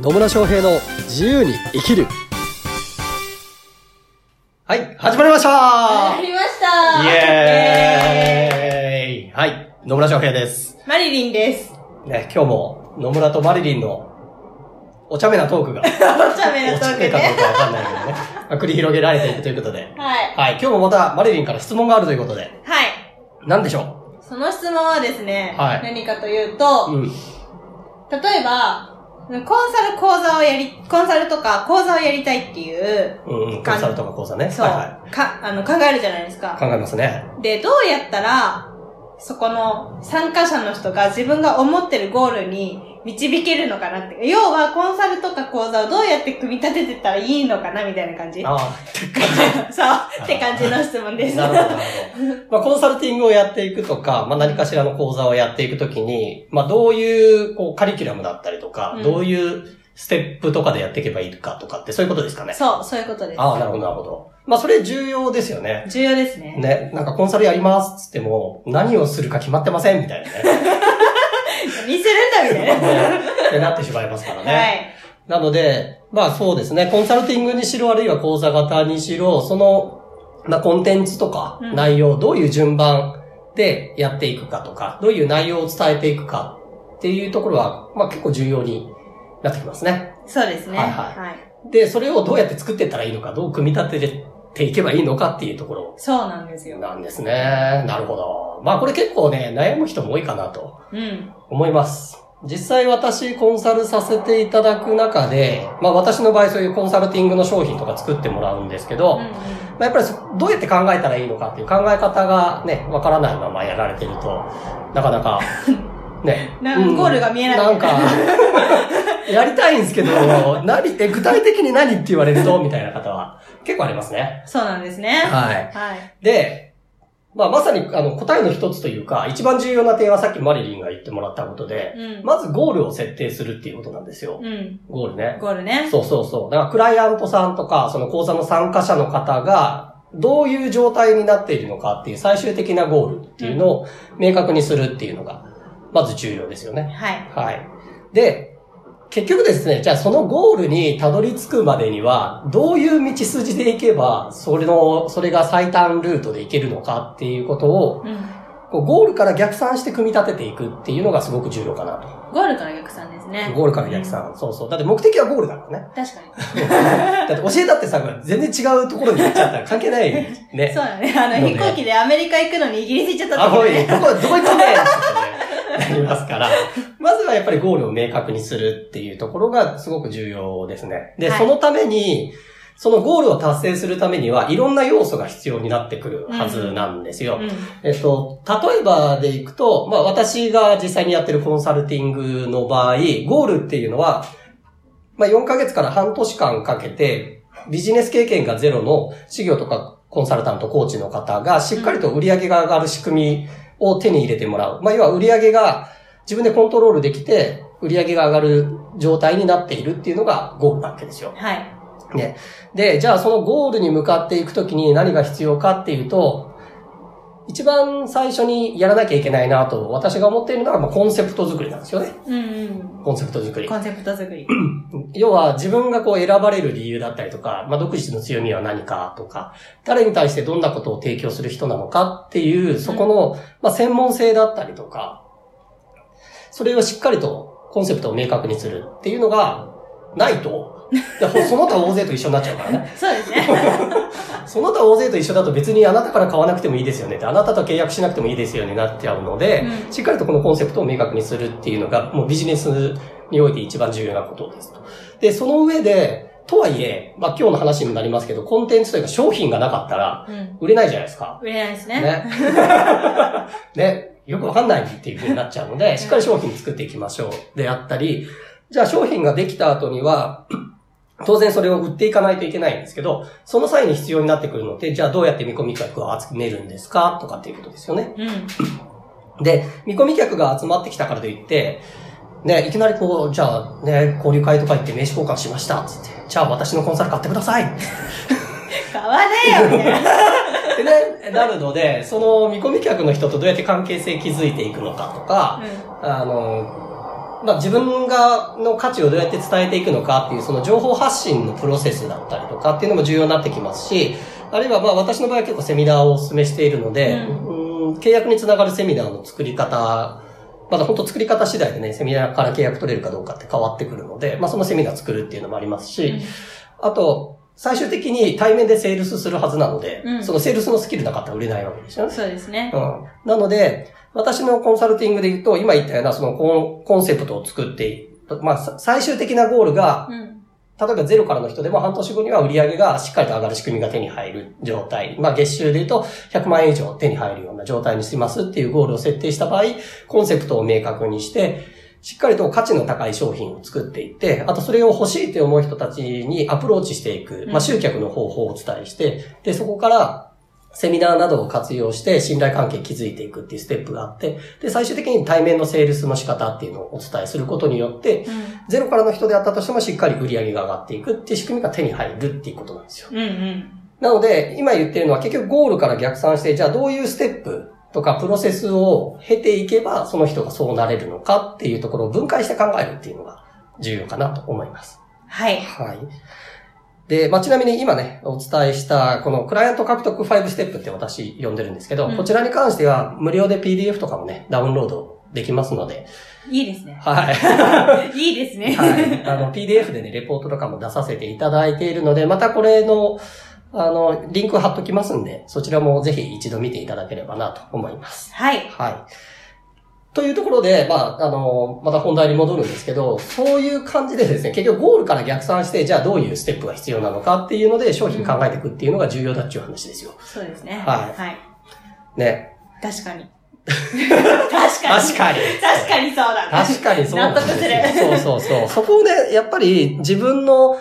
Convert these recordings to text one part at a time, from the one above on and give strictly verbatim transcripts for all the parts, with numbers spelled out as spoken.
野村翔平の自由に生きる。はい、始まりました。始まりました。イエーイ。イエーイ。はい、野村翔平です。マリリンです。ね、今日も野村とマリリンのお茶目なトークが。お茶目なトークね。お茶目かどうかわかんないけどね。まあ、繰り広げられていくということで。はい。はい、今日もまたマリリンから質問があるということで。はい。何でしょう？その質問はですね、はい、何かというと、うん、例えば、コンサル講座をやり、コンサルとか講座をやりたいっていう。うん、うん、コンサルとか講座ね。そう。はいはい、か、あの、考えるじゃないですか。考えますね。で、どうやったら、そこの参加者の人が自分が思ってるゴールに導けるのかなって。要は、コンサルとか講座をどうやって組み立ててたらいいのかなみたいな感じ。ああ。そう。って感じの質問です。なるほど、なるほど。まあ、コンサルティングをやっていくとか、まあ、何かしらの講座をやっていくときに、まあ、どういう、こう、カリキュラムだったりとか、うん、どういうステップとかでやっていけばいいかとかって、そういうことですかね。そう、そういうことです。ああ、なるほど、なるほど。まあ、それ重要ですよね。重要ですね。ね、なんかコンサルやりますって言っても、何をするか決まってませんみたいなね。見せるんだみたいな。ってなってしまいますからね。はい。なので、まあそうですね、コンサルティングにしろ、あるいは講座型にしろ、その、まあコンテンツとか内容、うん、どういう順番でやっていくかとか、どういう内容を伝えていくかっていうところは、まあ結構重要になってきますね。そうですね。はいはい。はい、で、それをどうやって作っていったらいいのか、どう組み立てて、っていけばいいのかっていうところ。そうなんですよ。なんですね。なるほど。まあこれ結構ね、悩む人も多いかなと思います。うん、実際私コンサルさせていただく中で、まあ私の場合そういうコンサルティングの商品とか作ってもらうんですけど、うんうん、まあやっぱりどうやって考えたらいいのかっていう考え方がね、わからないままやられてると、なかなかね。なんゴールが見えない、うん。なんかやりたいんですけど、何って具体的に何って言われるとみたいな方は。結構ありますね。そうなんですね。はい。はい。で、まあまさにあの答えの一つというか、一番重要な点はさっきマリリンが言ってもらったことで、うん、まずゴールを設定するっていうことなんですよ。うん、ゴールね。ゴールね。そうそうそう。だからクライアントさんとか、その講座の参加者の方が、どういう状態になっているのかっていう最終的なゴールっていうのを明確にするっていうのが、まず重要ですよね。はい。はい。で、結局ですね、じゃあそのゴールにたどり着くまでには、どういう道筋でいけば、それの、それが最短ルートでいけるのかっていうことを、うん、こうゴールから逆算して組み立てていくっていうのがすごく重要かなと。ゴールから逆算ですね。ゴールから逆算。うん、そうそう。だって目的はゴールだからね。確かに。だって教えたってさ、全然違うところに行っちゃったら関係ないね。そうだね。あの、飛行機でアメリカ行くのにイギリス行っちゃったって、ね。あ、ほい、どこ、どこ行くんだよなりますから、まずはやっぱりゴールを明確にするっていうところがすごく重要ですね。で、はい、そのために、そのゴールを達成するためには、いろんな要素が必要になってくるはずなんですよ。うんうん、えっと、例えばでいくと、まあ私が実際にやってるコンサルティングの場合、ゴールっていうのは、まあよんかげつから半年間かけて、ビジネス経験がゼロの事業とかコンサルタント、コーチの方がしっかりと売り上げが上がる仕組み、を手に入れてもらう。まあ、要は売り上げが自分でコントロールできて、売り上げが上がる状態になっているっていうのがゴールなわけですよ。はい。ね。で、じゃあそのゴールに向かっていくときに何が必要かっていうと、一番最初にやらなきゃいけないなと私が思っているのは、まあ、コンセプト作りなんですよね。うんうん。コンセプト作り。コンセプト作り。要は自分がこう選ばれる理由だったりとか、まあ、独自の強みは何かとか、誰に対してどんなことを提供する人なのかっていう、そこの、うん、まあ、専門性だったりとか、それをしっかりとコンセプトを明確にするっていうのがないと、その他大勢と一緒になっちゃうからね。そうですね。その他大勢と一緒だと別にあなたから買わなくてもいいですよねって、あなたと契約しなくてもいいですよねになっちゃうので、うん、しっかりとこのコンセプトを明確にするっていうのが、もうビジネスにおいて一番重要なことですと。で、その上で、とはいえ、まあ、今日の話になりますけど、コンテンツというか商品がなかったら、売れないじゃないですか。うん、売れないですね。ね。ね。よくわかんないっていう風になっちゃうので、しっかり商品作っていきましょう。であったり、じゃあ商品ができた後には、当然それを売っていかないといけないんですけど、その際に必要になってくるので、じゃあどうやって見込み客を集めるんですかとかっていうことですよね。うん、で、見込み客が集まってきたからといって、ね、いきなりこう、じゃあね、交流会とか行って名刺交換しました、つって。じゃあ私のコンサル買ってください。買わねえよ、みたいな。ってね、なるので、その見込み客の人とどうやって関係性築いていくのかとか、うん、あの、まあ、自分がの価値をどうやって伝えていくのかっていう、その情報発信のプロセスだったりとかっていうのも重要になってきますし、あるいはまあ私の場合は結構セミナーをお勧めしているので、うん、うん契約につながるセミナーの作り方、まだ本当作り方次第でね、セミナーから契約取れるかどうかって変わってくるので、まあそのセミナー作るっていうのもありますし、うん、あと、最終的に対面でセールスするはずなので、うん、そのセールスのスキルなかったら売れないわけですよね。そうですね。うん。なので、私のコンサルティングで言うと、今言ったようなそのコンセプトを作って、まあ最終的なゴールが、うん、例えばゼロからの人でも半年後には売り上げがしっかりと上がる仕組みが手に入る状態。まあ月収で言うとひゃくまん円以上手に入るような状態にしますっていうゴールを設定した場合、コンセプトを明確にして、しっかりと価値の高い商品を作っていって、あとそれを欲しいって思う人たちにアプローチしていく、まあ集客の方法をお伝えして、で、そこからセミナーなどを活用して信頼関係を築いていくっていうステップがあって、で、最終的に対面のセールスの仕方っていうのをお伝えすることによって、うん、ゼロからの人であったとしてもしっかり売り上げが上がっていくっていう仕組みが手に入るっていうことなんですよ。うんうん、なので、今言ってるのは結局ゴールから逆算して、じゃあどういうステップ、とかプロセスを経ていけばその人がそうなれるのかっていうところを分解して考えるっていうのが重要かなと思います。はい。はい。で、まあ、ちなみに今ね、お伝えしたこのクライアント獲得ごステップって私呼んでるんですけど、うん、こちらに関しては無料で ピーディーエフ とかもね、ダウンロードできますので。いいですね。はい。いいですね。はい。あの ピーディーエフ でね、レポートとかも出させていただいているので、またこれのあの、リンク貼っときますんで、そちらもぜひ一度見ていただければなと思います。はい。はい。というところで、まあ、あの、また本題に戻るんですけど、そういう感じでですね、結局ゴールから逆算して、じゃあどういうステップが必要なのかっていうので、商品考えていくっていうのが重要だっていう話ですよ。そうですね。はい。はい。ね。確かに。確かに。確かに。確かにそうだ。確かにそうだ。納得する。そうそうそう。そこをね、やっぱり自分の、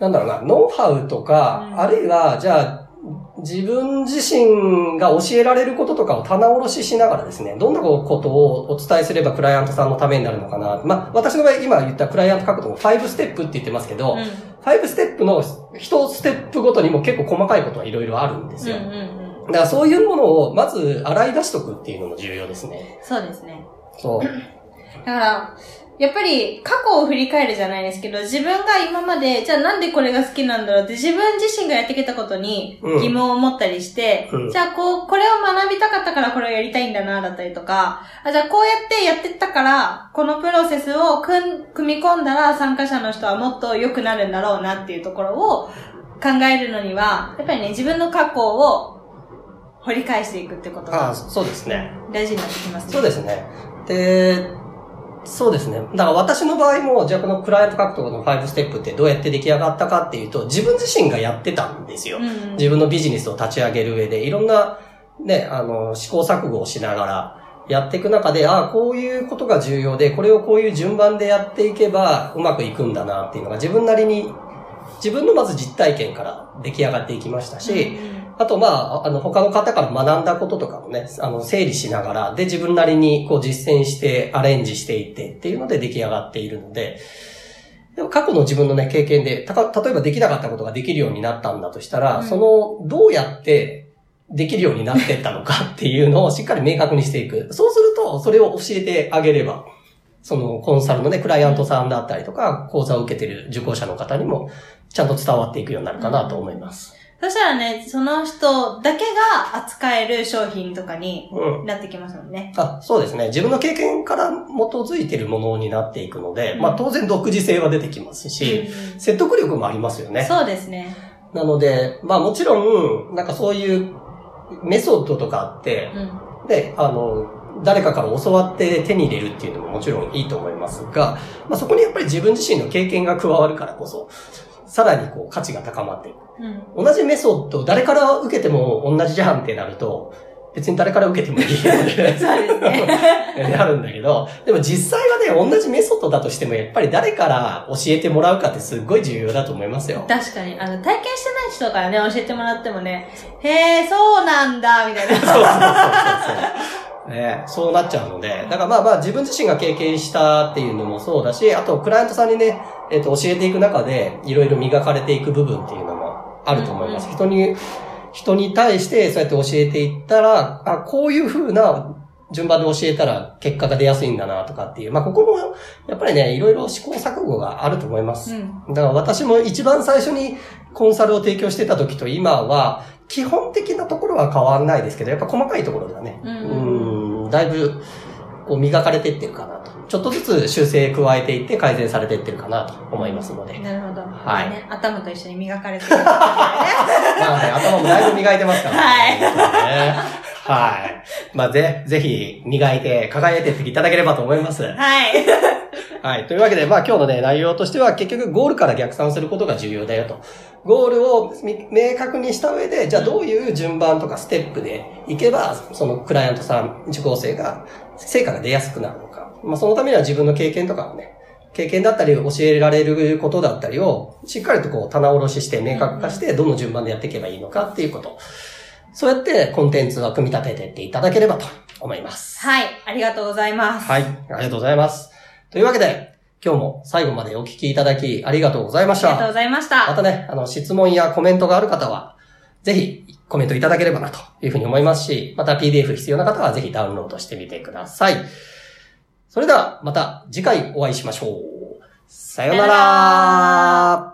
なんだろうな、ノウハウとか、うん、あるいは、じゃあ、自分自身が教えられることとかを棚卸ししながらですね、どんなことをお伝えすればクライアントさんのためになるのかな。まあ、私の場合、今言ったクライアント角度もごステップって言ってますけど、うん、ごステップのいちステップごとにも結構細かいことはいろいろあるんですよ、うんうんうん。だからそういうものをまず洗い出しとくっていうのも重要ですね。そうですね。そう。だから、やっぱり過去を振り返るじゃないですけど、自分が今までじゃあなんでこれが好きなんだろうって自分自身がやってきたことに疑問を持ったりして、うんうん、じゃあこうこれを学びたかったからこれをやりたいんだなだったりとか、あじゃあこうやってやってったからこのプロセスを組み込んだら参加者の人はもっと良くなるんだろうなっていうところを考えるのにはやっぱりね、自分の過去を掘り返していくってことがそうですね、大事になってきますね。そうですね。で。そうですね。だから私の場合も、じゃあこのクライアント獲得のごステップってどうやって出来上がったかっていうと、自分自身がやってたんですよ。うんうん、自分のビジネスを立ち上げる上で、いろんなね、あの、試行錯誤をしながらやっていく中で、ああ、こういうことが重要で、これをこういう順番でやっていけばうまくいくんだなっていうのが自分なりに、自分のまず実体験から出来上がっていきましたし、うんうん、あと、まあ、あの、他の方から学んだこととかもね、あの、整理しながら、で、自分なりに、こう、実践して、アレンジしていって、っていうので出来上がっているので、でも過去の自分のね、経験で、たか、例えばできなかったことができるようになったんだとしたら、うん、その、どうやってできるようになっていったのかっていうのをしっかり明確にしていく。そうすると、それを教えてあげれば、その、コンサルのね、クライアントさんだったりとか、講座を受けている受講者の方にも、ちゃんと伝わっていくようになるかなと思います。うん、そしたらね、その人だけが扱える商品とかになってきますもんね。うん、あ、そうですね。自分の経験から基づいているものになっていくので、うん、まあ当然独自性は出てきますし、うん、説得力もありますよね。そうですね。なので、まあもちろん、なんかそういうメソッドとかあって、うん、で、あの、誰かから教わって手に入れるっていうのももちろんいいと思いますが、まあそこにやっぱり自分自身の経験が加わるからこそ、さらにこう価値が高まっていく、うん。同じメソッド、誰から受けても同じじゃんってなると、別に誰から受けてもいいので、そうですね。なるんだけど、でも実際はね、同じメソッドだとしても、やっぱり誰から教えてもらうかってすっごい重要だと思いますよ。確かに。あの、体験してない人からね、教えてもらってもね、へー、そうなんだ、みたいな。そうそうそうそう。ね、そうなっちゃうので、だからまあまあ自分自身が経験したっていうのもそうだし、あとクライアントさんにね、えっと教えていく中でいろいろ磨かれていく部分っていうのもあると思います。うんうん、人に人に対してそうやって教えていったら、あ、こういう風な順番で教えたら結果が出やすいんだなとかっていう。まあ、ここもやっぱりね、いろいろ試行錯誤があると思います。うん、だから私も一番最初にコンサルを提供してた時と今は、基本的なところは変わんないですけど、やっぱ細かいところがね、うん、だいぶこう磨かれていってるかなと。ちょっとずつ修正加えていって改善されていってるかなと思いますので。なるほど。はい。ね、頭と一緒に磨かれてる、ね。まあね、頭もだいぶ磨いてますからね。はい。はい。まあ、ぜ、ぜひ、磨いて、輝いていただければと思います。はい。はい。というわけで、まあ、今日のね、内容としては、結局、ゴールから逆算することが重要だよと。ゴールを明確にした上で、じゃあ、どういう順番とかステップでいけば、その、クライアントさん、受講生が、成果が出やすくなるのか。まあ、そのためには自分の経験とかをね、経験だったり、教えられることだったりを、しっかりとこう、棚卸しして、明確化して、どの順番でやっていけばいいのかっていうこと。そうやってコンテンツは組み立てていっていただければと思います。はい、ありがとうございます。はい、ありがとうございます。というわけで、今日も最後までお聞きいただきありがとうございました。ありがとうございました。またね、あの、質問やコメントがある方は、ぜひコメントいただければなというふうに思いますし、また ピーディーエフ 必要な方はぜひダウンロードしてみてください。それではまた次回お会いしましょう。さよなら。